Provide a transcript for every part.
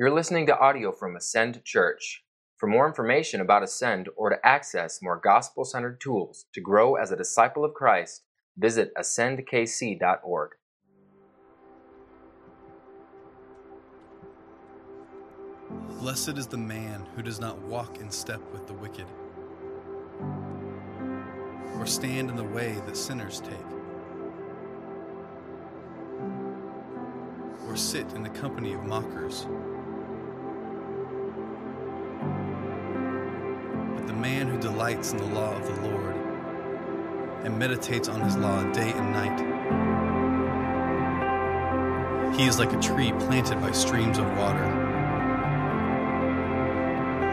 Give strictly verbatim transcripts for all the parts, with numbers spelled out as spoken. You're listening to audio from Ascend Church. For more information about Ascend or to access more gospel-centered tools to grow as a disciple of Christ, visit ascend k c dot org. Blessed is the man who does not walk in step with the wicked, or stand in the way that sinners take, or sit in the company of mockers. But the man who delights in the law of the Lord and meditates on his law day and night, he is like a tree planted by streams of water,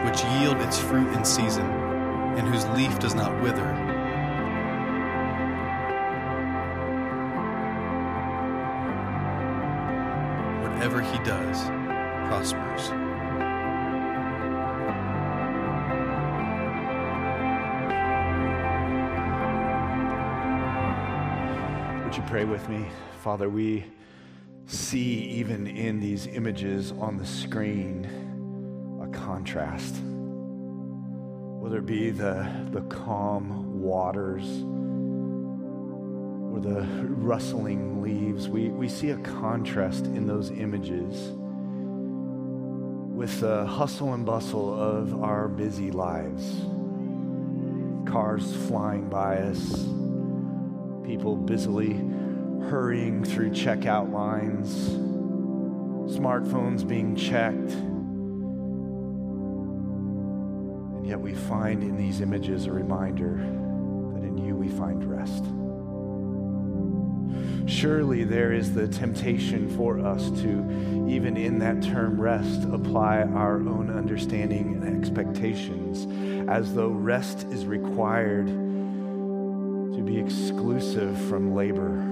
which yield its fruit in season, and whose leaf does not wither. Whatever he does prospers. Would you pray with me? Father, we see even in these images on the screen contrast, whether it be the, the calm waters or the rustling leaves. We, we see a contrast in those images with the hustle and bustle of our busy lives. Cars flying by us, people busily hurrying through checkout lines, smartphones being checked. Yet we find in these images a reminder that in you we find rest. Surely there is the temptation for us to, even in that term rest, apply our own understanding and expectations, as though rest is required to be exclusive from labor,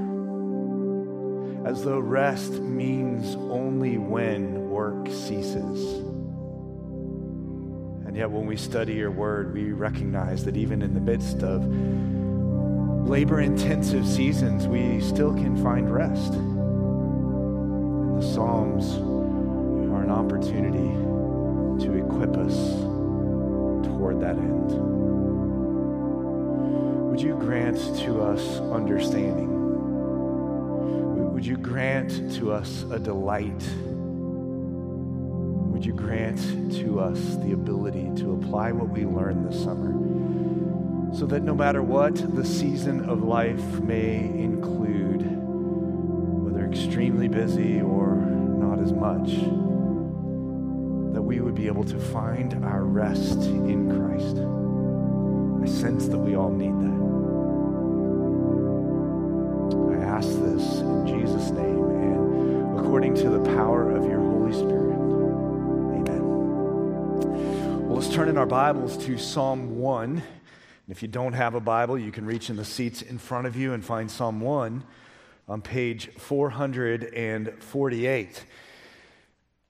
as though rest means only when work ceases. Yet when we study your word, we recognize that even in the midst of labor-intensive seasons, we still can find rest. And the Psalms are an opportunity to equip us toward that end. Would you grant to us understanding? Would you grant to us a delight? Would you grant to us the ability to apply what we learned this summer, so that no matter what the season of life may include, whether extremely busy or not as much, that we would be able to find our rest in Christ. I sense that we all need that. I ask this in Jesus' name and according to the power of your Holy Spirit. Let's turn in our Bibles to Psalm one. And if you don't have a Bible, you can reach in the seats in front of you and find Psalm one on page four forty-eight.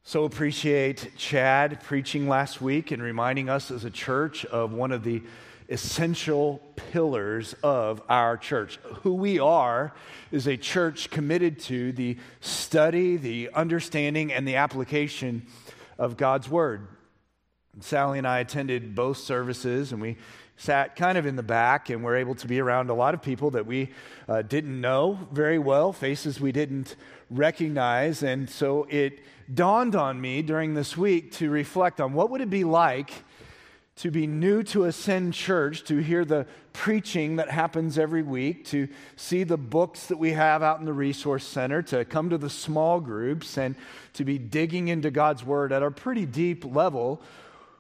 So appreciate Chad preaching last week and reminding us as a church of one of the essential pillars of our church. Who we are is a church committed to the study, the understanding, and the application of God's Word. Sally and I attended both services, and we sat kind of in the back and were able to be around a lot of people that we uh, didn't know very well, faces we didn't recognize. And so it dawned on me during this week to reflect on what would it be like to be new to Ascend Church, to hear the preaching that happens every week, to see the books that we have out in the Resource Center, to come to the small groups, and to be digging into God's Word at a pretty deep level.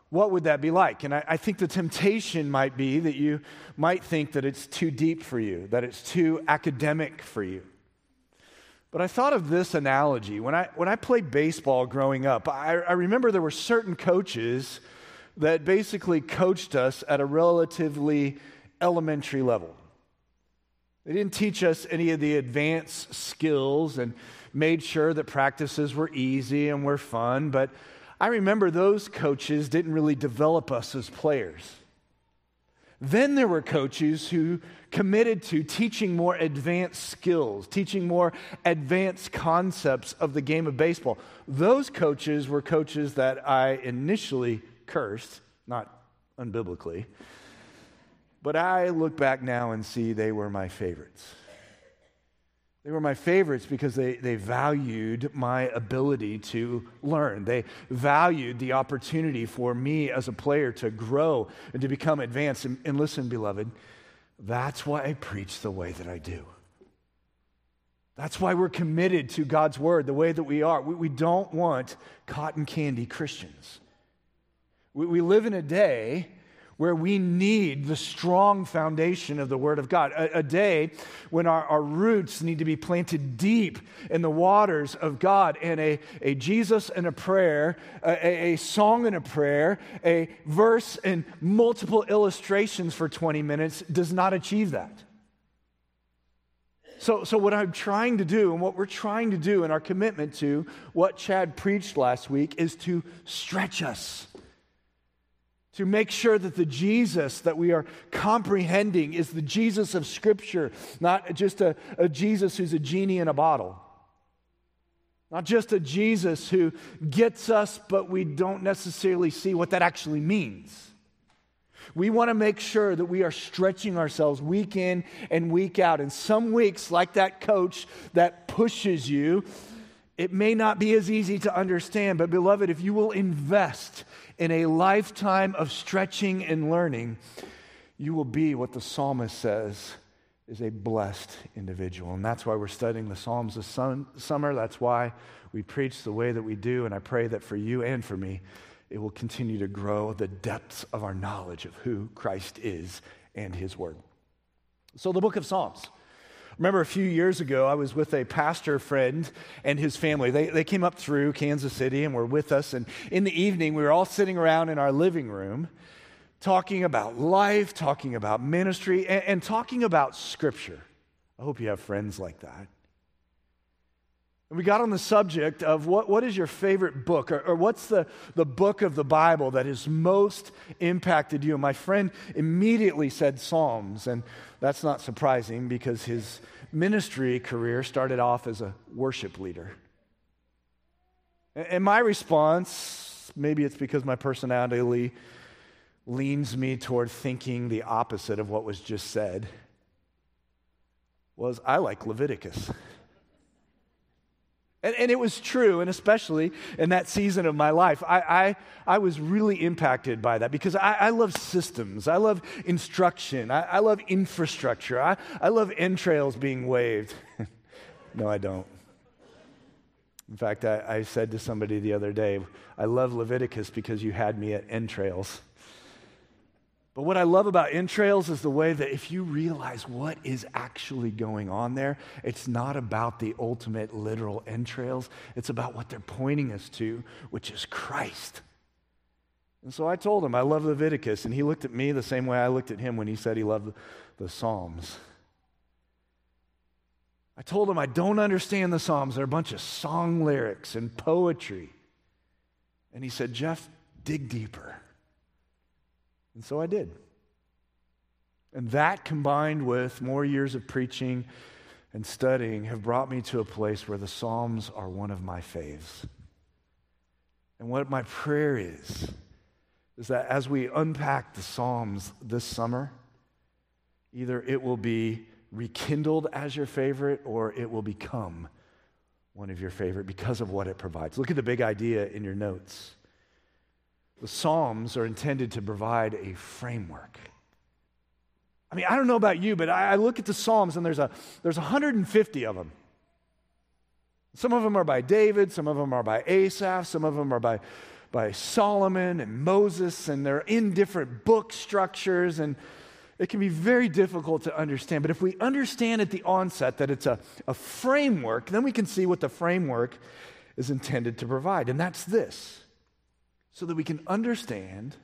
What would that be like? And I, I think the temptation might be that you might think that it's too deep for you, that it's too academic for you. But I thought of this analogy. When I when I played baseball growing up, I, I remember there were certain coaches that basically coached us at a relatively elementary level. They didn't teach us any of the advanced skills and made sure that practices were easy and were fun, but I remember those coaches didn't really develop us as players. Then there were coaches who committed to teaching more advanced skills, teaching more advanced concepts of the game of baseball. Those coaches were coaches that I initially cursed, not unbiblically, but I look back now and see they were my favorites. They were my favorites because they, they valued my ability to learn. They valued the opportunity for me as a player to grow and to become advanced. And, and listen, beloved, that's why I preach the way that I do. That's why we're committed to God's word the way that we are. We, we don't want cotton candy Christians. We, we live in a day where we need the strong foundation of the Word of God, a, a day when our, our roots need to be planted deep in the waters of God, and a, a Jesus and a prayer, a, a song and a prayer, a verse and multiple illustrations for twenty minutes does not achieve that. So, so what I'm trying to do and what we're trying to do in our commitment to what Chad preached last week is to stretch us, to make sure that the Jesus that we are comprehending is the Jesus of Scripture, not just a, a Jesus who's a genie in a bottle. Not just a Jesus who gets us, but we don't necessarily see what that actually means. We want to make sure that we are stretching ourselves week in and week out. And some weeks, like that coach that pushes you, it may not be as easy to understand, but beloved, if you will invest in a lifetime of stretching and learning, you will be what the psalmist says is a blessed individual. And that's why we're studying the Psalms this summer. That's why we preach the way that we do. And I pray that for you and for me, it will continue to grow the depths of our knowledge of who Christ is and his word. So the book of Psalms. Remember a few years ago, I was with a pastor friend and his family. They they came up through Kansas City and were with us. And in the evening, we were all sitting around in our living room talking about life, talking about ministry, and, and talking about Scripture. I hope you have friends like that. And we got on the subject of what, what is your favorite book, or, or what's the, the book of the Bible that has most impacted you? And my friend immediately said Psalms, and that's not surprising because his ministry career started off as a worship leader. And, and my response, maybe it's because my personality leans me toward thinking the opposite of what was just said, was I like Leviticus. And, and it was true, and especially in that season of my life, I I, I was really impacted by that because I, I love systems. I love instruction. I, I love infrastructure. I, I love entrails being waved. No, I don't. In fact, I, I said to somebody the other day, I love Leviticus because you had me at entrails. But what I love about entrails is the way that if you realize what is actually going on there, it's not about the ultimate literal entrails. It's about what they're pointing us to, which is Christ. And so I told him, I love Leviticus. And he looked at me the same way I looked at him when he said he loved the Psalms. I told him, I don't understand the Psalms. They're a bunch of song lyrics and poetry. And he said, Jeff, dig deeper. And so I did. And that, combined with more years of preaching and studying, have brought me to a place where the Psalms are one of my faves. And what my prayer is, is that as we unpack the Psalms this summer, either it will be rekindled as your favorite or it will become one of your favorite because of what it provides. Look at the big idea in your notes. The Psalms are intended to provide a framework. I mean, I don't know about you, but I, I look at the Psalms and there's a there's one hundred fifty of them. Some of them are by David, some of them are by Asaph, some of them are by, by Solomon and Moses, and they're in different book structures, and it can be very difficult to understand. But if we understand at the onset that it's a, a framework, then we can see what the framework is intended to provide, and that's this. So that we can understand,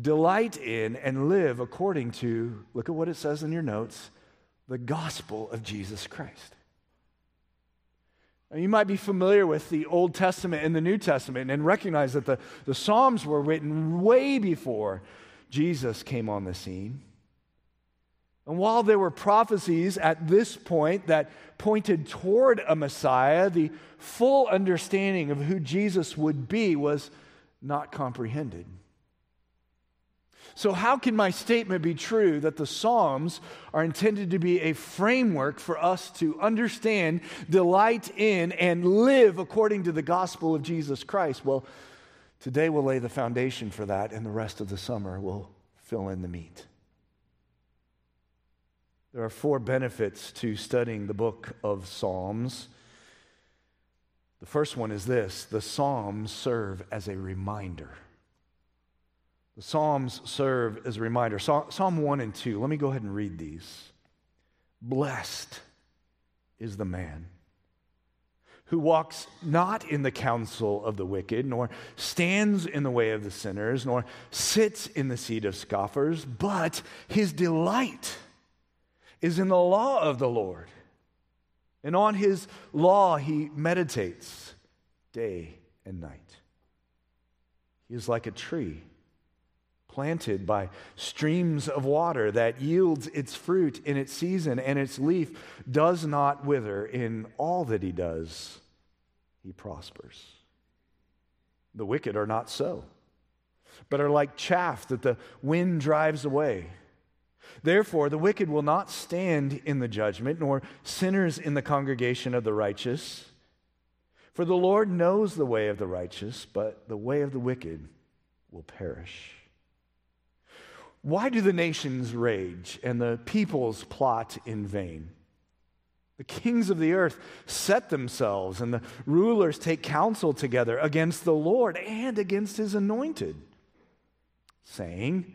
delight in, and live according to, look at what it says in your notes, the gospel of Jesus Christ. Now, you might be familiar with the Old Testament and the New Testament and recognize that the, the Psalms were written way before Jesus came on the scene. And while there were prophecies at this point that pointed toward a Messiah, the full understanding of who Jesus would be was not comprehended. So how can my statement be true that the Psalms are intended to be a framework for us to understand, delight in, and live according to the gospel of Jesus Christ? Well, today we'll lay the foundation for that, and the rest of the summer we'll fill in the meat. There are four benefits to studying the book of Psalms. The first one is this: the Psalms serve as a reminder. The Psalms serve as a reminder. Psalm one and two, let me go ahead and read these. Blessed is the man who walks not in the counsel of the wicked, nor stands in the way of the sinners, nor sits in the seat of scoffers, but his delight is in the law of the Lord, and on his law he meditates day and night. He is like a tree planted by streams of water that yields its fruit in its season, and its leaf does not wither. In all that he does, he prospers. The wicked are not so, but are like chaff that the wind drives away. Therefore, the wicked will not stand in the judgment, nor sinners in the congregation of the righteous. For the Lord knows the way of the righteous, but the way of the wicked will perish. Why do the nations rage and the peoples plot in vain? The kings of the earth set themselves, and the rulers take counsel together against the Lord and against his anointed, saying,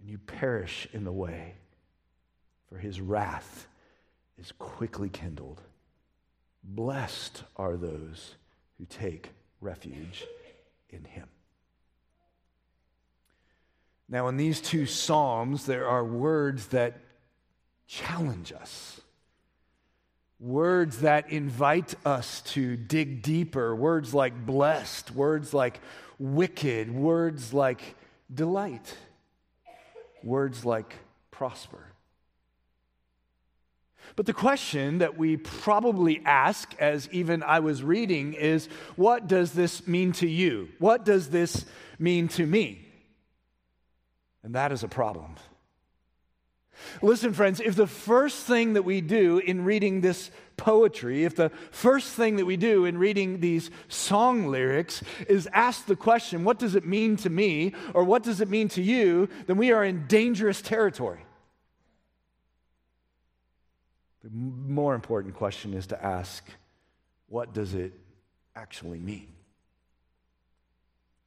and you perish in the way, for his wrath is quickly kindled. Blessed are those who take refuge in him. Now, in these two Psalms, there are words that challenge us, words that invite us to dig deeper, words like blessed, words like wicked, words like delight, words like prosper. But the question that we probably ask, as even I was reading, is what does this mean to you? What does this mean to me? And that is a problem. Listen, friends, if the first thing that we do in reading this poetry, if the first thing that we do in reading these song lyrics is ask the question, what does it mean to me, or what does it mean to you, then we are in dangerous territory. The more important question is to ask, what does it actually mean?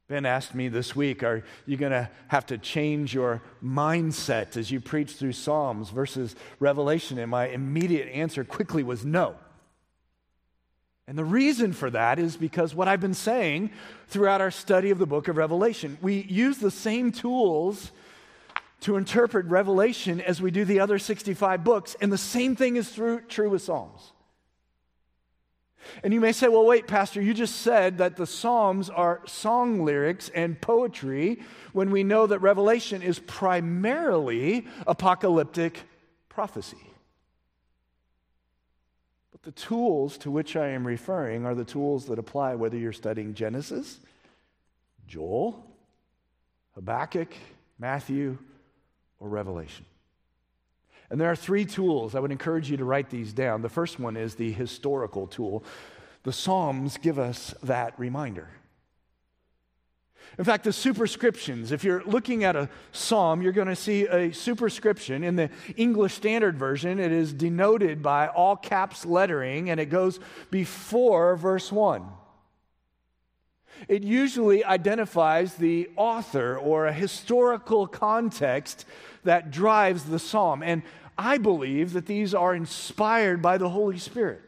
Ben asked me this week, are you going to have to change your mindset as you preach through Psalms versus Revelation? And my immediate answer quickly was no. And the reason for that is because what I've been saying throughout our study of the book of Revelation, we use the same tools to interpret Revelation as we do the other sixty-five books, and the same thing is true with Psalms. And you may say, well, wait, Pastor, you just said that the Psalms are song lyrics and poetry when we know that Revelation is primarily apocalyptic prophecy. But the tools to which I am referring are the tools that apply whether you're studying Genesis, Joel, Habakkuk, Matthew, or Revelation. And there are three tools. I would encourage you to write these down. The first one is the historical tool. The Psalms give us that reminder. In fact, the superscriptions, if you're looking at a psalm, you're going to see a superscription. In the English Standard Version, it is denoted by all caps lettering, and it goes before verse one. It usually identifies the author or a historical context that drives the psalm. And I believe that these are inspired by the Holy Spirit.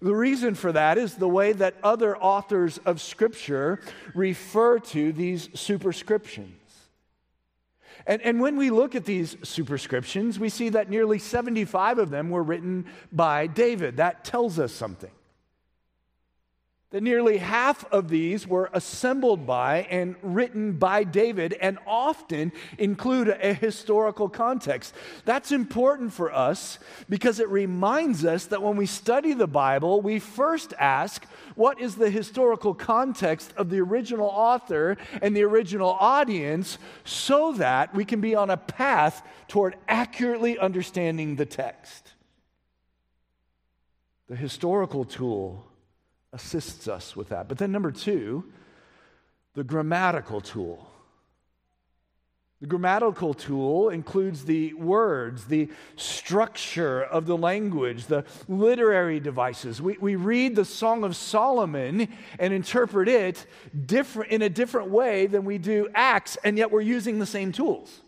The reason for that is the way that other authors of Scripture refer to these superscriptions. And, and when we look at these superscriptions, we see that nearly seventy-five of them were written by David. That tells us something. That nearly half of these were assembled by and written by David and often include a historical context. That's important for us because it reminds us that when we study the Bible, we first ask, what is the historical context of the original author and the original audience, so that we can be on a path toward accurately understanding the text? The historical tool assists us with that. But then number two, the grammatical tool. The grammatical tool includes the words, the structure of the language, the literary devices. We, we read the Song of Solomon and interpret it different in a different way than we do Acts, and yet we're using the same tools.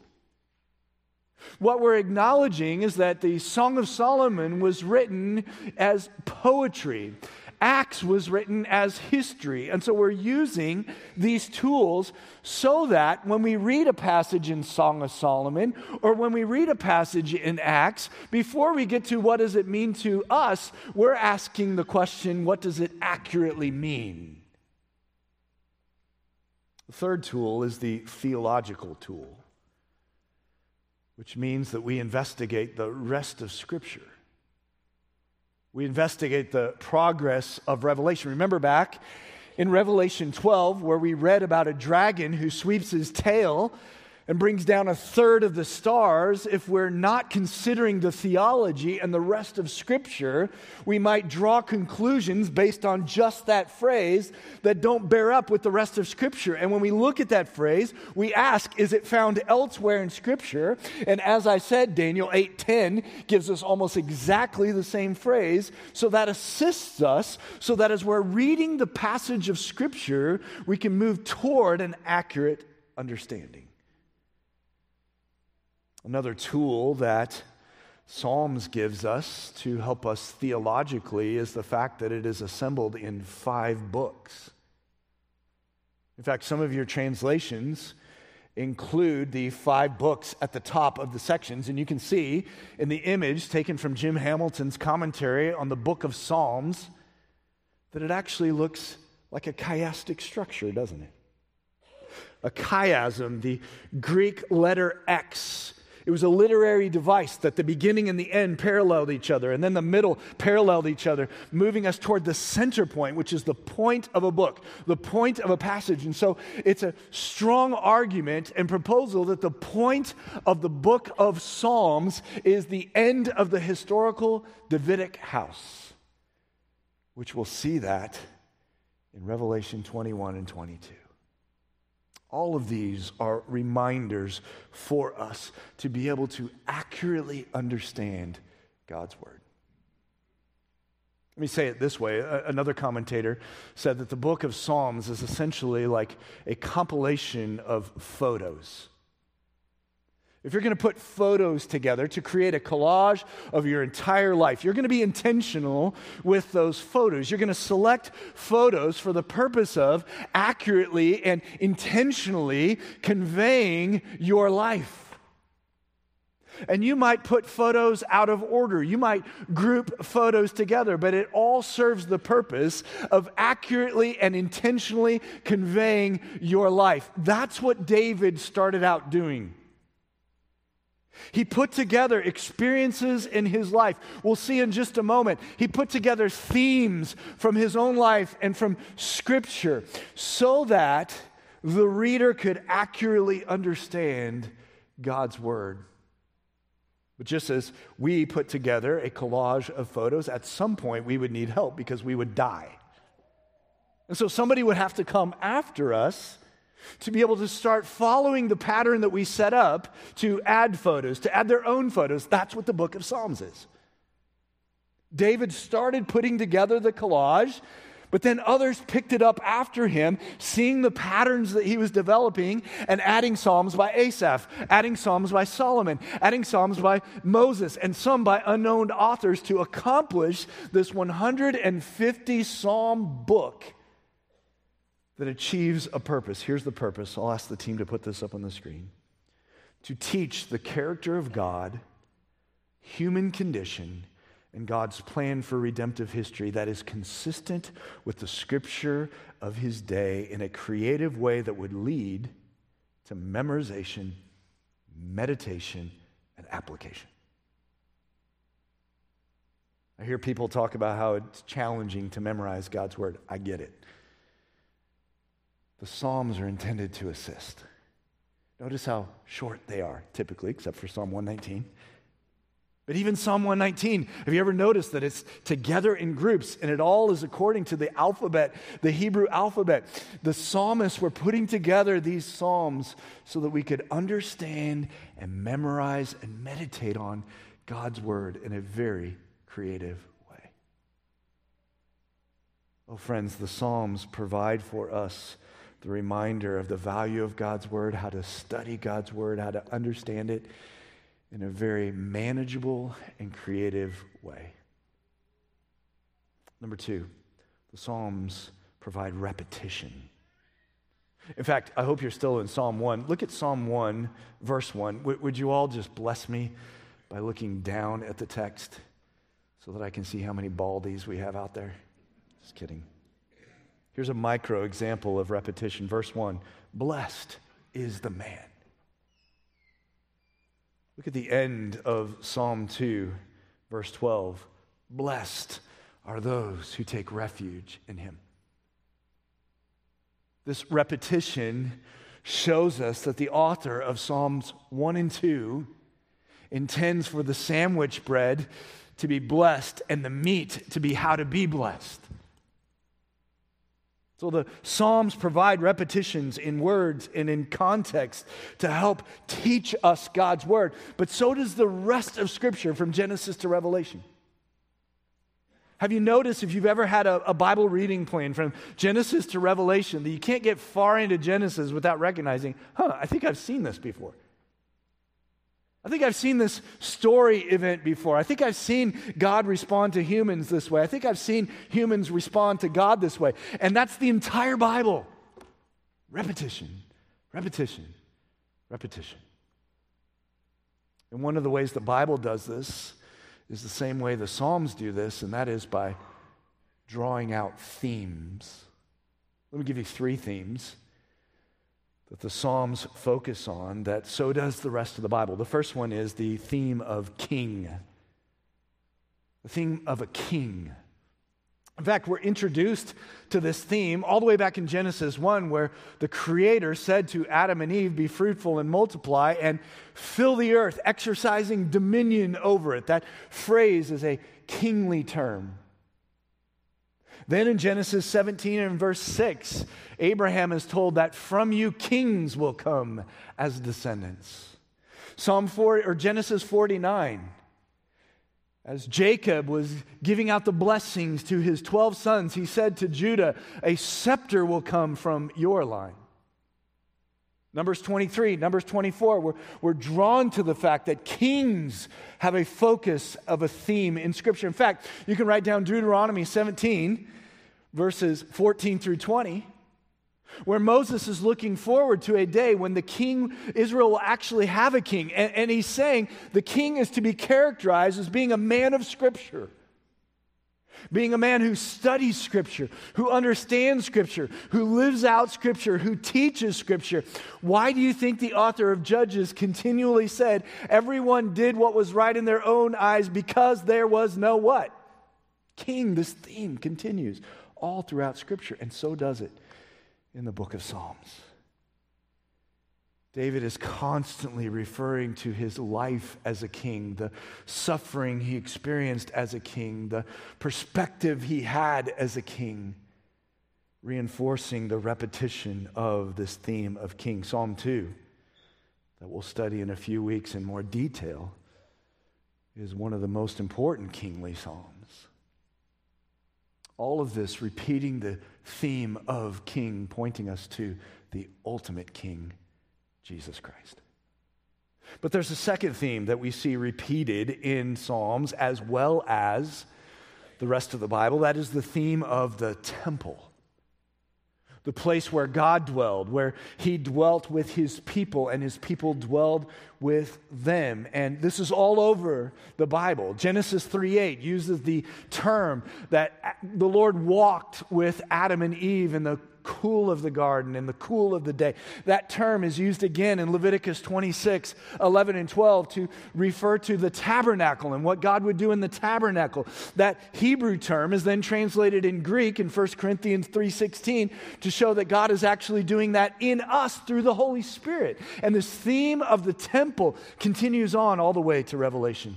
What we're acknowledging is that the Song of Solomon was written as poetry. Acts was written as history. And so we're using these tools so that when we read a passage in Song of Solomon or when we read a passage in Acts, before we get to what does it mean to us, we're asking the question, what does it accurately mean? The third tool is the theological tool, which means that we investigate the rest of Scripture. We investigate the progress of Revelation. Remember back in Revelation twelve, where we read about a dragon who sweeps his tail and brings down a third of the stars. If we're not considering the theology and the rest of Scripture, we might draw conclusions based on just that phrase that don't bear up with the rest of Scripture. And when we look at that phrase, we ask, is it found elsewhere in Scripture? And as I said, Daniel eight ten gives us almost exactly the same phrase, so that assists us, so that as we're reading the passage of Scripture, we can move toward an accurate understanding. Another tool that Psalms gives us to help us theologically is the fact that it is assembled in five books. In fact, some of your translations include the five books at the top of the sections, and you can see in the image taken from Jim Hamilton's commentary on the book of Psalms that it actually looks like a chiastic structure, doesn't it? A chiasm, the Greek letter X. It was a literary device that the beginning and the end paralleled each other, and then the middle paralleled each other, moving us toward the center point, which is the point of a book, the point of a passage. And so it's a strong argument and proposal that the point of the book of Psalms is the end of the historical Davidic house, which we'll see that in Revelation twenty-one and twenty-two. All of these are reminders for us to be able to accurately understand God's Word. Let me say it this way. Another commentator said that the book of Psalms is essentially like a compilation of photos. If you're going to put photos together to create a collage of your entire life, you're going to be intentional with those photos. You're going to select photos for the purpose of accurately and intentionally conveying your life. And you might put photos out of order. You might group photos together, but it all serves the purpose of accurately and intentionally conveying your life. That's what David started out doing. He put together experiences in his life. We'll see in just a moment. He put together themes from his own life and from Scripture so that the reader could accurately understand God's word. But just as we put together a collage of photos, at some point we would need help because we would die. And so somebody would have to come after us to be able to start following the pattern that we set up to add photos, to add their own photos. That's what the book of Psalms is. David started putting together the collage, but then others picked it up after him, seeing the patterns that he was developing and adding psalms by Asaph, adding psalms by Solomon, adding psalms by Moses, and some by unknown authors to accomplish this one hundred fifty psalm book that achieves a purpose. Here's the purpose. I'll ask the team to put this up on the screen. To teach the character of God, human condition, and God's plan for redemptive history that is consistent with the scripture of his day in a creative way that would lead to memorization, meditation, and application. I hear people talk about how it's challenging to memorize God's word. I get it. The Psalms are intended to assist. Notice how short they are, typically, except for Psalm one nineteen. But even Psalm one nineteen, have you ever noticed that it's together in groups and it all is according to the alphabet, the Hebrew alphabet? The psalmists were putting together these psalms so that we could understand and memorize and meditate on God's word in a very creative way. Oh, friends, the Psalms provide for us the reminder of the value of God's word, how to study God's word, how to understand it, in a very manageable and creative way. Number two, the Psalms provide repetition. In fact, I hope you're still in Psalm one. Look at Psalm one, verse one. Would, would you all just bless me by looking down at the text so that I can see how many baldies we have out there? Just kidding. Here's a micro example of repetition. Verse one, blessed is the man. Look at the end of Psalm two, verse twelve. Blessed are those who take refuge in him. This repetition shows us that the author of Psalms one and two intends for the sandwich bread to be blessed and the meat to be how to be blessed. So the Psalms provide repetitions in words and in context to help teach us God's word. But so does the rest of Scripture from Genesis to Revelation. Have you noticed, if you've ever had a, a Bible reading plan from Genesis to Revelation, that you can't get far into Genesis without recognizing, huh, I think I've seen this before. I think I've seen this story event before. I think I've seen God respond to humans this way. I think I've seen humans respond to God this way. And that's the entire Bible. Repetition, repetition, repetition. And one of the ways the Bible does this is the same way the Psalms do this, and that is by drawing out themes. Let me give you three themes that the Psalms focus on, that so does the rest of the Bible. The first one is the theme of king. The theme of a king. In fact, we're introduced to this theme all the way back in Genesis one, where the Creator said to Adam and Eve, be fruitful and multiply and fill the earth, exercising dominion over it. That phrase is a kingly term. Then in Genesis seventeen and verse six, Abraham is told that from you kings will come as descendants. Psalm four, or Genesis forty-nine, as Jacob was giving out the blessings to his twelve sons, he said to Judah, a scepter will come from your line. Numbers twenty-three, Numbers twenty-four, we're, we're drawn to the fact that kings have a focus of a theme in Scripture. In fact, you can write down Deuteronomy seventeen, verses fourteen through twenty, where Moses is looking forward to a day when the king, Israel, will actually have a king. And, and he's saying the king is to be characterized as being a man of Scripture. Being a man who studies Scripture, who understands Scripture, who lives out Scripture, who teaches Scripture. Why do you think the author of Judges continually said, everyone did what was right in their own eyes because there was no what? King. This theme continues all throughout Scripture, and so does it in the book of Psalms. David is constantly referring to his life as a king, the suffering he experienced as a king, the perspective he had as a king, reinforcing the repetition of this theme of king. Psalm two, that we'll study in a few weeks in more detail, is one of the most important kingly psalms. All of this repeating the theme of king, pointing us to the ultimate king, Jesus Christ. But there's a second theme that we see repeated in Psalms as well as the rest of the Bible. That is the theme of the temple, the place where God dwelled, where he dwelt with his people and his people dwelled with them. And this is all over the Bible. Genesis three eight uses the term that the Lord walked with Adam and Eve in the cool of the garden, in the cool of the day. That term is used again in Leviticus twenty-six, eleven and twelve to refer to the tabernacle and what God would do in the tabernacle. That Hebrew term is then translated in Greek in First Corinthians three sixteen to show that God is actually doing that in us through the Holy Spirit. And this theme of the temple continues on all the way to Revelation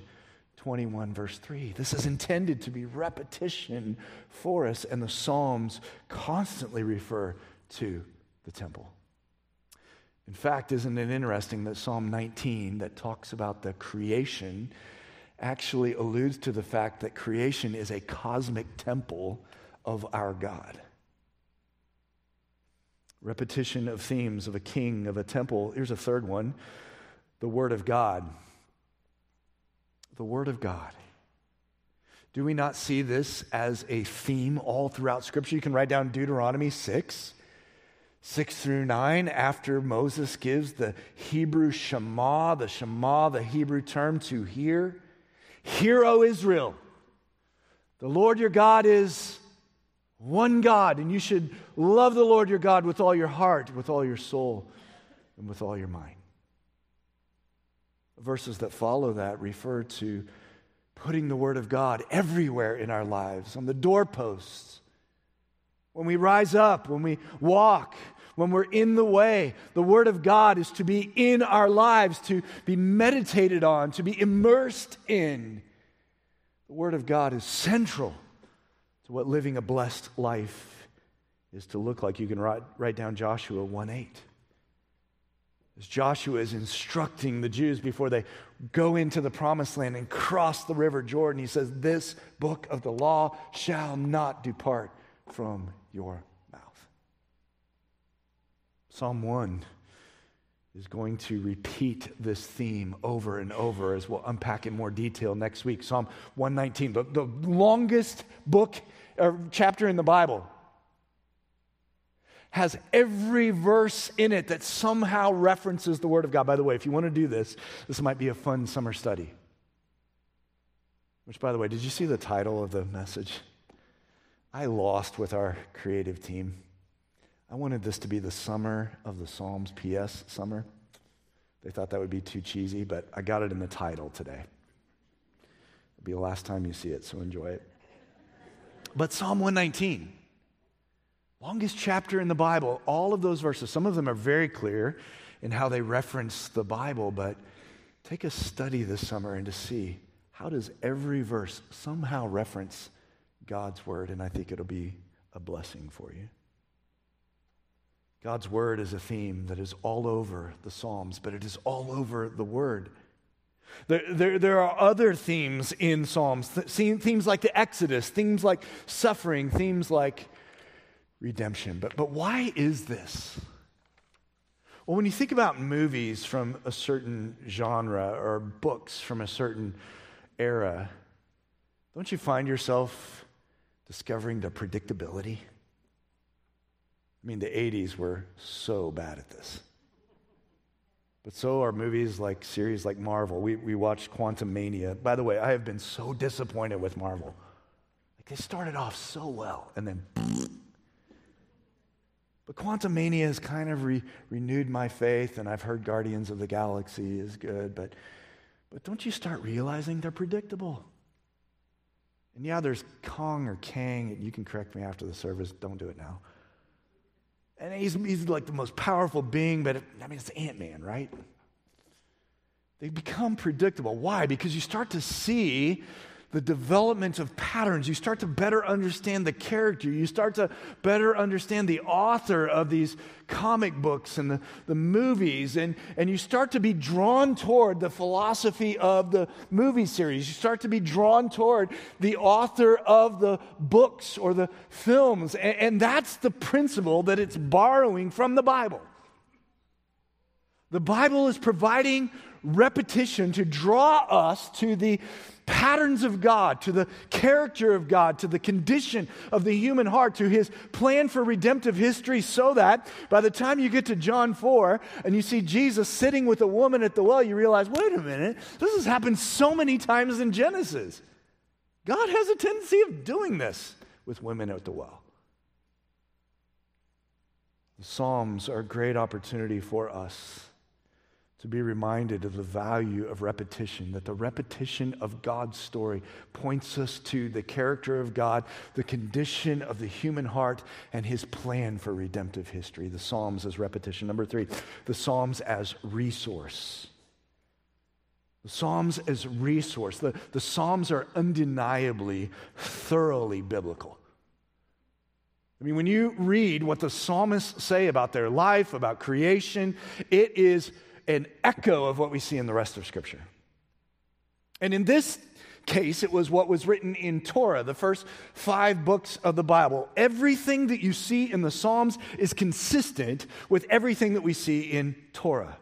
twenty-one verse three. This is intended to be repetition for us, and the Psalms constantly refer to the temple. In fact, isn't it interesting that Psalm nineteen, that talks about the creation, actually alludes to the fact that creation is a cosmic temple of our God. Repetition of themes of a king, of a temple. Here's a third one, the Word of God. The Word of God. Do we not see this as a theme all throughout Scripture? You can write down Deuteronomy six, six through nine, after Moses gives the Hebrew Shema, the Shema, the Hebrew term to hear. Hear, O Israel, the Lord your God is one God, and you should love the Lord your God with all your heart, with all your soul, and with all your mind. Verses that follow that refer to putting the Word of God everywhere in our lives, on the doorposts, when we rise up, when we walk, when we're in the way. The Word of God is to be in our lives, to be meditated on, to be immersed in. The Word of God is central to what living a blessed life is to look like. You can write, write down Joshua one eight. As Joshua is instructing the Jews before they go into the promised land and cross the river Jordan, he says, "This book of the law shall not depart from your mouth." Psalm one is going to repeat this theme over and over, as we'll unpack in more detail next week. Psalm one nineteen, the, the longest book or chapter in the Bible, has every verse in it that somehow references the Word of God. By the way, if you want to do this, this might be a fun summer study. Which, by the way, did you see the title of the message? I lost with our creative team. I wanted this to be the Summer of the Psalms, P S Summer. They thought that would be too cheesy, but I got it in the title today. It'll be the last time you see it, so enjoy it. But Psalm one nineteen... longest chapter in the Bible, all of those verses, some of them are very clear in how they reference the Bible, but take a study this summer and to see how does every verse somehow reference God's Word, and I think it'll be a blessing for you. God's Word is a theme that is all over the Psalms, but it is all over the Word. There, there, there are other themes in Psalms, th- themes like the Exodus, themes like suffering, themes like redemption. But but why is this? Well, when you think about movies from a certain genre or books from a certain era, don't you find yourself discovering the predictability? I mean, the eighties were so bad at this. But so are movies like series like Marvel. We we watched Quantumania. By the way, I have been so disappointed with Marvel. Like, they started off so well and then but Quantumania has kind of re- renewed my faith, and I've heard Guardians of the Galaxy is good, but but don't you start realizing they're predictable? And yeah, there's Kong or Kang, and you can correct me after the service, don't do it now. And he's, he's like the most powerful being, but it, I mean, it's Ant-Man, right? They become predictable. Why? Because you start to see the development of patterns. You start to better understand the character. You start to better understand the author of these comic books and the, the movies. And, and you start to be drawn toward the philosophy of the movie series. You start to be drawn toward the author of the books or the films. And, and that's the principle that it's borrowing from the Bible. The Bible is providing repetition to draw us to the patterns of God, to the character of God, to the condition of the human heart, to his plan for redemptive history, so that by the time you get to John four and you see Jesus sitting with a woman at the well, you realize, wait a minute, this has happened so many times in Genesis. God has a tendency of doing this with women at the well. The Psalms are a great opportunity for us to be reminded of the value of repetition, that the repetition of God's story points us to the character of God, the condition of the human heart, and his plan for redemptive history. The Psalms as repetition. Number three, the Psalms as resource. The Psalms as resource. The, the Psalms are undeniably, thoroughly biblical. I mean, when you read what the psalmists say about their life, about creation, it is an echo of what we see in the rest of Scripture. And in this case, it was what was written in Torah, the first five books of the Bible. Everything that you see in the Psalms is consistent with everything that we see in Torah.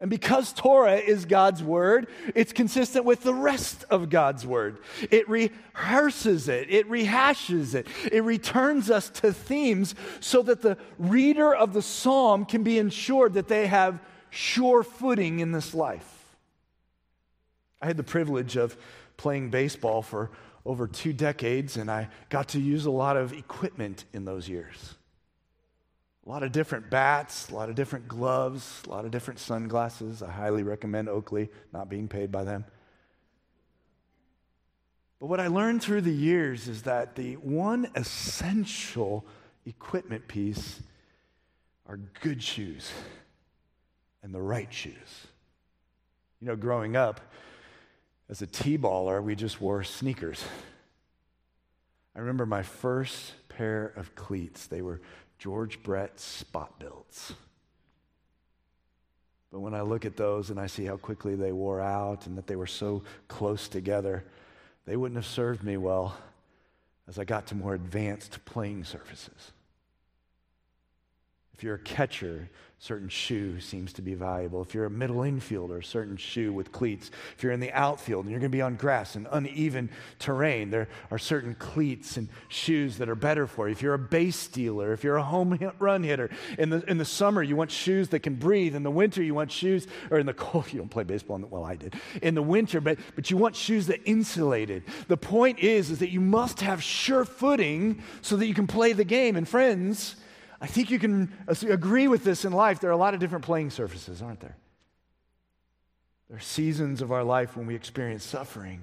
And because Torah is God's word, it's consistent with the rest of God's word. It rehearses it. It rehashes it. It returns us to themes so that the reader of the psalm can be ensured that they have sure footing in this life. I had the privilege of playing baseball for over two decades, and I got to use a lot of equipment in those years. A lot of different bats, a lot of different gloves, a lot of different sunglasses. I highly recommend Oakley, not being paid by them. But what I learned through the years is that the one essential equipment piece are good shoes and the right shoes. You know, growing up, as a T-baller, we just wore sneakers. I remember my first pair of cleats. They were George Brett spot builds. But when I look at those and I see how quickly they wore out and that they were so close together, they wouldn't have served me well as I got to more advanced playing surfaces. If you're a catcher, certain shoe seems to be valuable. If you're a middle infielder, certain shoe with cleats. If you're in the outfield and you're going to be on grass and uneven terrain, there are certain cleats and shoes that are better for you. If you're a base stealer, if you're a home run hitter, in the in the summer you want shoes that can breathe. In the winter you want shoes, or in the cold, you don't play baseball. In the, well, I did in the winter, but but you want shoes that insulated. The point is, is that you must have sure footing so that you can play the game. And friends, I think you can agree with this in life. There are a lot of different playing surfaces, aren't there? There are seasons of our life when we experience suffering,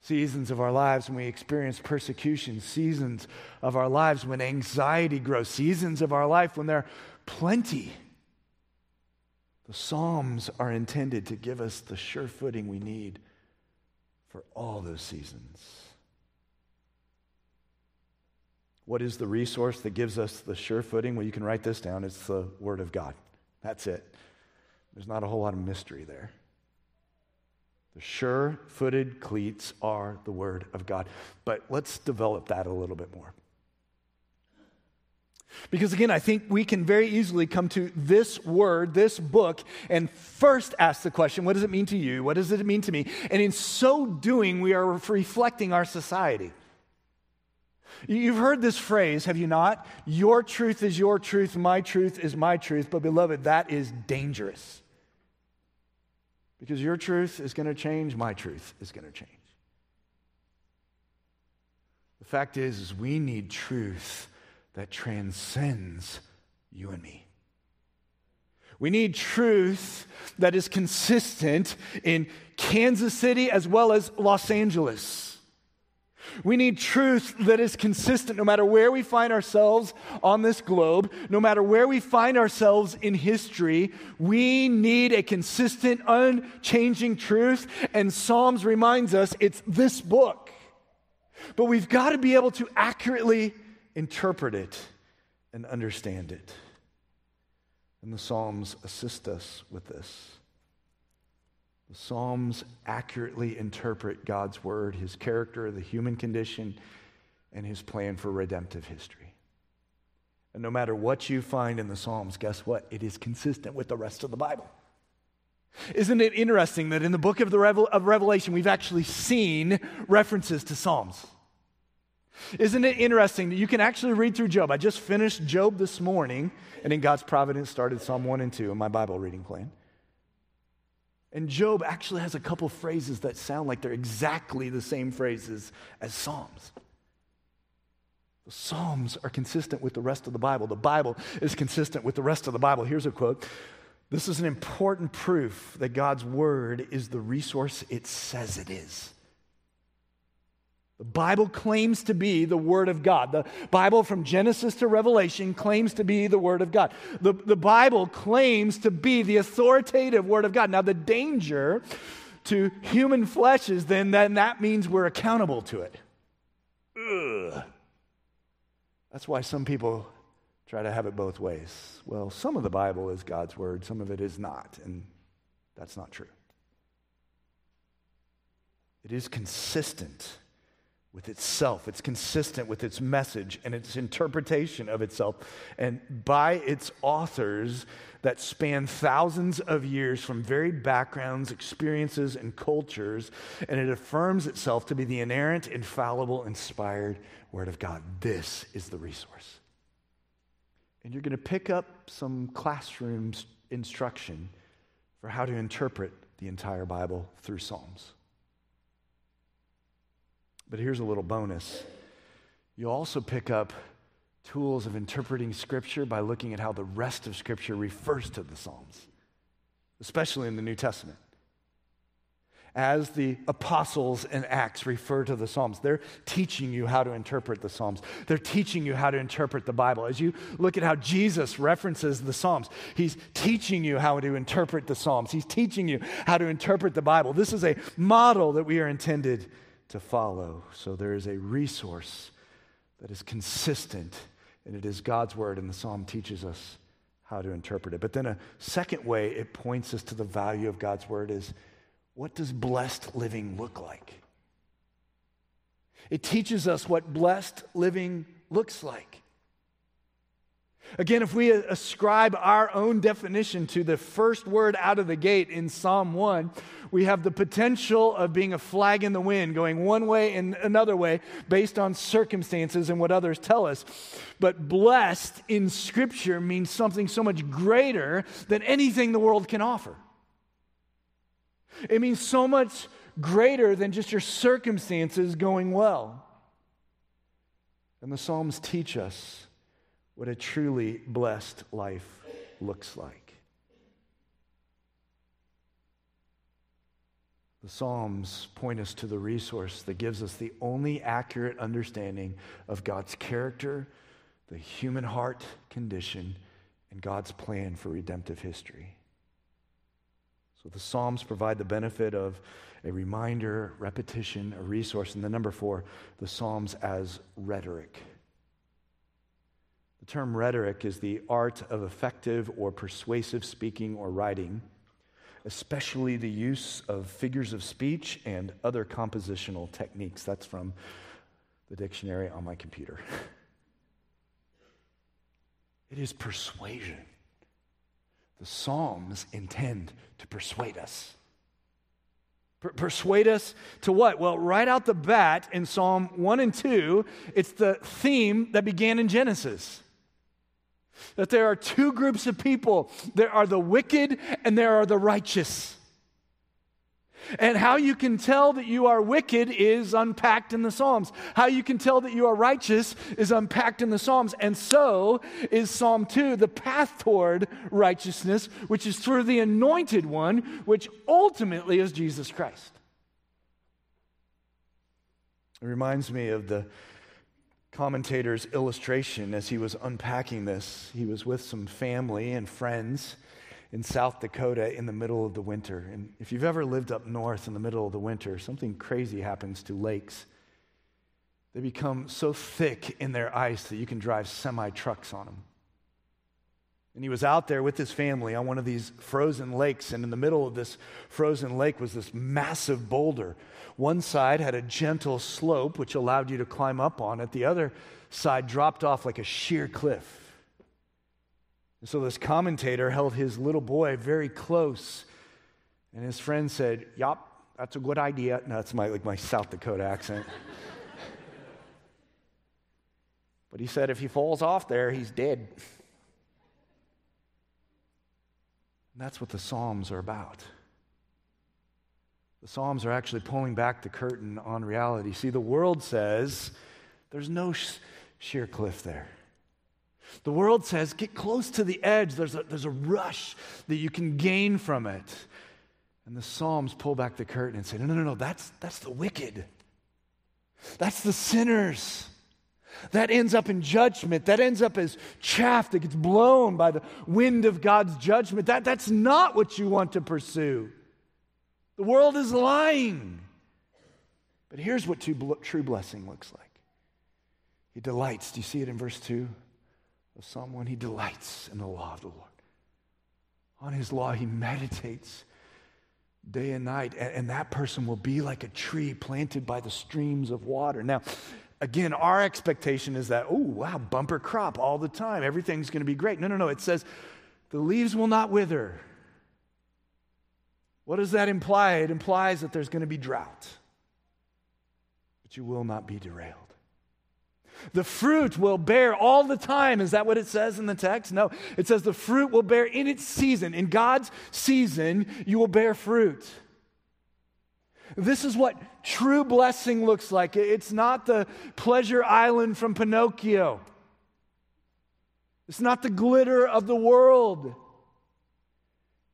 seasons of our lives when we experience persecution, seasons of our lives when anxiety grows, seasons of our life when there are plenty. The Psalms are intended to give us the sure footing we need for all those seasons. What is the resource that gives us the sure footing? Well, you can write this down. It's the Word of God. That's it. There's not a whole lot of mystery there. The sure-footed cleats are the Word of God. But let's develop that a little bit more. Because again, I think we can very easily come to this word, this book, and first ask the question, what does it mean to you? What does it mean to me? And in so doing, we are reflecting our society. You've heard this phrase, have you not? Your truth is your truth, my truth is my truth. But beloved, that is dangerous. Because your truth is going to change, my truth is going to change. The fact is, is we need truth that transcends you and me. We need truth that is consistent in Kansas City as well as Los Angeles. We need truth that is consistent no matter where we find ourselves on this globe, no matter where we find ourselves in history. We need a consistent, unchanging truth, and Psalms reminds us it's this book. But we've got to be able to accurately interpret it and understand it. And the Psalms assist us with this. The Psalms accurately interpret God's word, his character, the human condition, and his plan for redemptive history. And no matter what you find in the Psalms, guess what? It is consistent with the rest of the Bible. Isn't it interesting that in the book of the Revel- of Revelation, we've actually seen references to Psalms? Isn't it interesting that you can actually read through Job? I just finished Job this morning, and in God's providence started Psalm one and two in my Bible reading plan. And Job actually has a couple phrases that sound like they're exactly the same phrases as Psalms. The Psalms are consistent with the rest of the Bible. The Bible is consistent with the rest of the Bible. Here's a quote. This is an important proof that God's word is the resource it says it is. The Bible claims to be the Word of God. The Bible from Genesis to Revelation claims to be the Word of God. The, the Bible claims to be the authoritative Word of God. Now, the danger to human flesh is then that, that means we're accountable to it. Ugh. That's why some people try to have it both ways. Well, some of the Bible is God's Word, some of it is not, and that's not true. It is consistent with itself. It's consistent with its message and its interpretation of itself, and by its authors that span thousands of years from varied backgrounds, experiences, and cultures, and it affirms itself to be the inerrant, infallible, inspired Word of God. This is the resource. And you're going to pick up some classroom instruction for how to interpret the entire Bible through Psalms. But here's a little bonus. You'll also pick up tools of interpreting Scripture by looking at how the rest of Scripture refers to the Psalms, especially in the New Testament. As the apostles in Acts refer to the Psalms, they're teaching you how to interpret the Psalms. They're teaching you how to interpret the Bible. As you look at how Jesus references the Psalms, he's teaching you how to interpret the Psalms. He's teaching you how to interpret the Bible. This is a model that we are intended to follow. So there is a resource that is consistent, and it is God's word, and the Psalm teaches us how to interpret it. But then a second way it points us to the value of God's word is, what does blessed living look like? It teaches us what blessed living looks like. Again, if we ascribe our own definition to the first word out of the gate in Psalm one, we have the potential of being a flag in the wind, going one way and another way based on circumstances and what others tell us. But blessed in Scripture means something so much greater than anything the world can offer. It means so much greater than just your circumstances going well. And the Psalms teach us what a truly blessed life looks like. The Psalms point us to the resource that gives us the only accurate understanding of God's character, the human heart condition, and God's plan for redemptive history. So the Psalms provide the benefit of a reminder, repetition, a resource, and then number four, the Psalms as rhetoric. The term rhetoric is the art of effective or persuasive speaking or writing, especially the use of figures of speech and other compositional techniques. That's from the dictionary on my computer. It is persuasion. The Psalms intend to persuade us. Per- persuade us to what? Well, right out the bat in Psalm one and two, it's the theme that began in Genesis. That there are two groups of people. There are the wicked and there are the righteous. And how you can tell that you are wicked is unpacked in the Psalms. How you can tell that you are righteous is unpacked in the Psalms. And so is Psalm two, the path toward righteousness, which is through the anointed one, which ultimately is Jesus Christ. It reminds me of the commentator's illustration as he was unpacking this. He was with some family and friends in South Dakota in the middle of the winter. And if you've ever lived up north in the middle of the winter, something crazy happens to lakes. They become so thick in their ice that you can drive semi-trucks on them. And he was out there with his family on one of these frozen lakes, and in the middle of this frozen lake was this massive boulder. One side had a gentle slope, which allowed you to climb up on it. The other side dropped off like a sheer cliff. And so this commentator held his little boy very close, and his friend said, "Yup, that's a good idea." No, that's my, like my South Dakota accent. But he said, "If he falls off there, he's dead." And that's what the Psalms are about. The Psalms are actually pulling back the curtain on reality. See, the world says there's no sh- sheer cliff there. The world says get close to the edge. There's a, there's a rush that you can gain from it. And the Psalms pull back the curtain and say, no, no, no, no, that's, that's the wicked. That's the sinners. That ends up in judgment. That ends up as chaff that gets blown by the wind of God's judgment. That, that's not what you want to pursue. The world is lying. But here's what true blessing looks like. He delights. Do you see it in verse two of Psalm one? He delights in the law of the Lord. On his law he meditates day and night, and, and that person will be like a tree planted by the streams of water. Now, again, our expectation is that, oh, wow, bumper crop all the time. Everything's going to be great. No, no, no. It says the leaves will not wither. What does that imply? It implies that there's going to be drought, but you will not be derailed. The fruit will bear all the time. Is that what it says in the text? No. It says the fruit will bear in its season. In God's season, you will bear fruit. This is what true blessing looks like. It's not the pleasure island from Pinocchio. It's not the glitter of the world.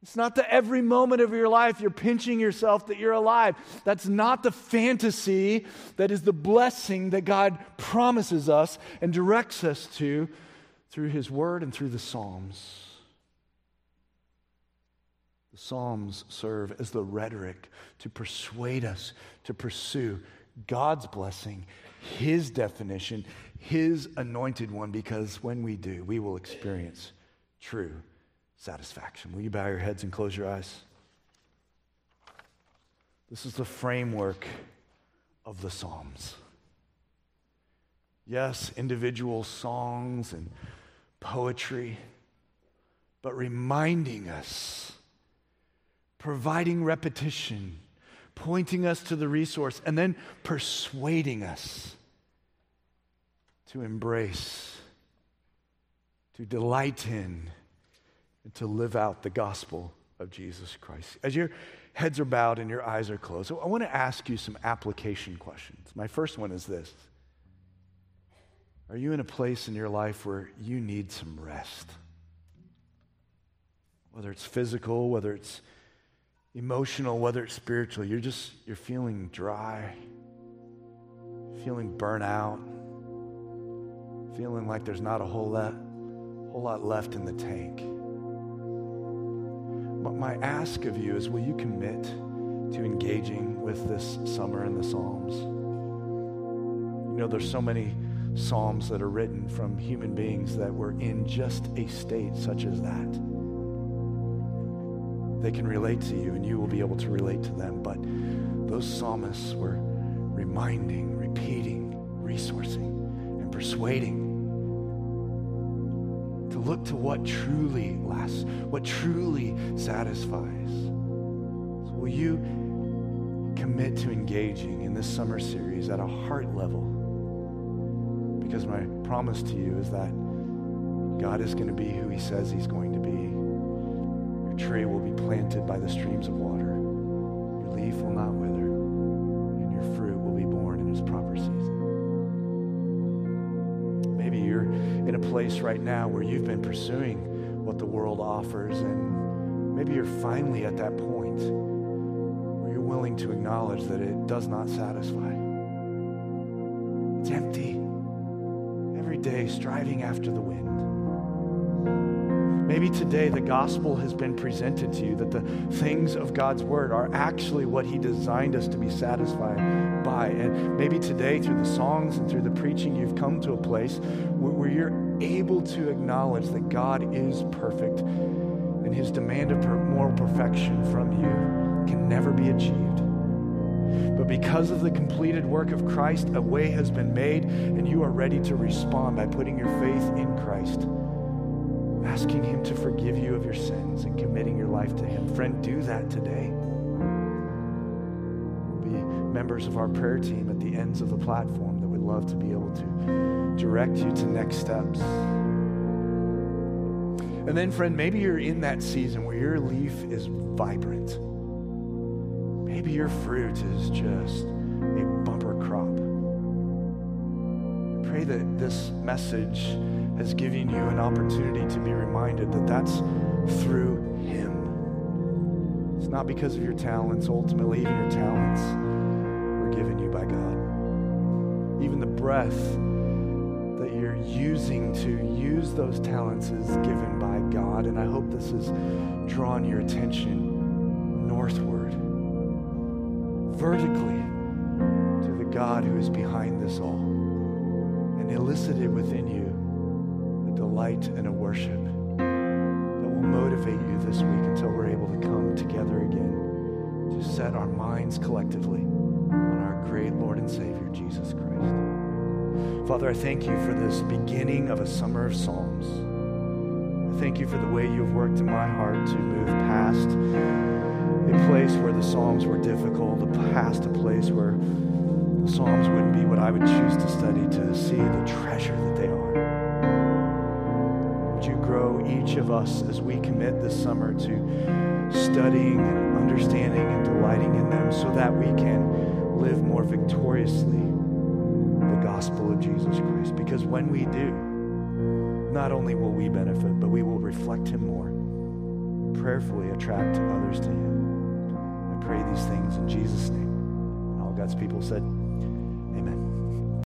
It's not the every moment of your life you're pinching yourself that you're alive. That's not the fantasy that is the blessing that God promises us and directs us to through His Word and through the Psalms. The Psalms serve as the rhetoric to persuade us to pursue God's blessing, His definition, His anointed one, because when we do, we will experience true satisfaction. Will you bow your heads and close your eyes? This is the framework of the Psalms. Yes, individual songs and poetry, but reminding us, providing repetition, pointing us to the resource, and then persuading us to embrace, to delight in, and to live out the gospel of Jesus Christ. As your heads are bowed and your eyes are closed, I want to ask you some application questions. My first one is this. Are you in a place in your life where you need some rest? Whether it's physical, whether it's emotional, whether it's spiritual, you're just, you're feeling dry, feeling burnt out, feeling like there's not a whole lot, whole lot left in the tank. But my ask of you is, will you commit to engaging with this summer in the Psalms? You know, there's so many Psalms that are written from human beings that were in just a state such as that. They can relate to you, and you will be able to relate to them. But those psalmists were reminding, repeating, resourcing, and persuading to look to what truly lasts, what truly satisfies. So will you commit to engaging in this summer series at a heart level? Because my promise to you is that God is going to be who He says He's going to be. Tree will be planted by the streams of water. Your leaf will not wither, and your fruit will be born in its proper season. Maybe you're in a place right now where you've been pursuing what the world offers, and maybe you're finally at that point where you're willing to acknowledge that it does not satisfy. It's empty. Every day, striving after the wind. Maybe today the gospel has been presented to you, that the things of God's word are actually what he designed us to be satisfied by. And maybe today, through the songs and through the preaching, you've come to a place where you're able to acknowledge that God is perfect, and his demand of moral perfection from you can never be achieved. But because of the completed work of Christ, a way has been made, and you are ready to respond by putting your faith in Christ, asking him to forgive you of your sins and committing your life to him. Friend, do that today. We'll be members of our prayer team at the ends of the platform that would love to be able to direct you to next steps. And then, friend, maybe you're in that season where your leaf is vibrant. Maybe your fruit is just a bumper crop. I pray that this message has given you an opportunity to be reminded that that's through him. It's not because of your talents. Ultimately, even your talents were given you by God. Even the breath that you're using to use those talents is given by God. And I hope this has drawn your attention northward, vertically, to the God who is behind this all, and elicited within you a delight and a worship that will motivate you this week until we're able to come together again to set our minds collectively on our great Lord and Savior, Jesus Christ. Father, I thank you for this beginning of a summer of Psalms. I thank you for the way you've worked in my heart to move past a place where the Psalms were difficult, past a place where the Psalms wouldn't be what I would choose to study, to see the treasure that they are. Would you grow each of us as we commit this summer to studying and understanding and delighting in them, so that we can live more victoriously the gospel of Jesus Christ. Because when we do, not only will we benefit, but we will reflect him more, prayerfully attract others to him. Pray these things in Jesus' name. And all God's people said, amen.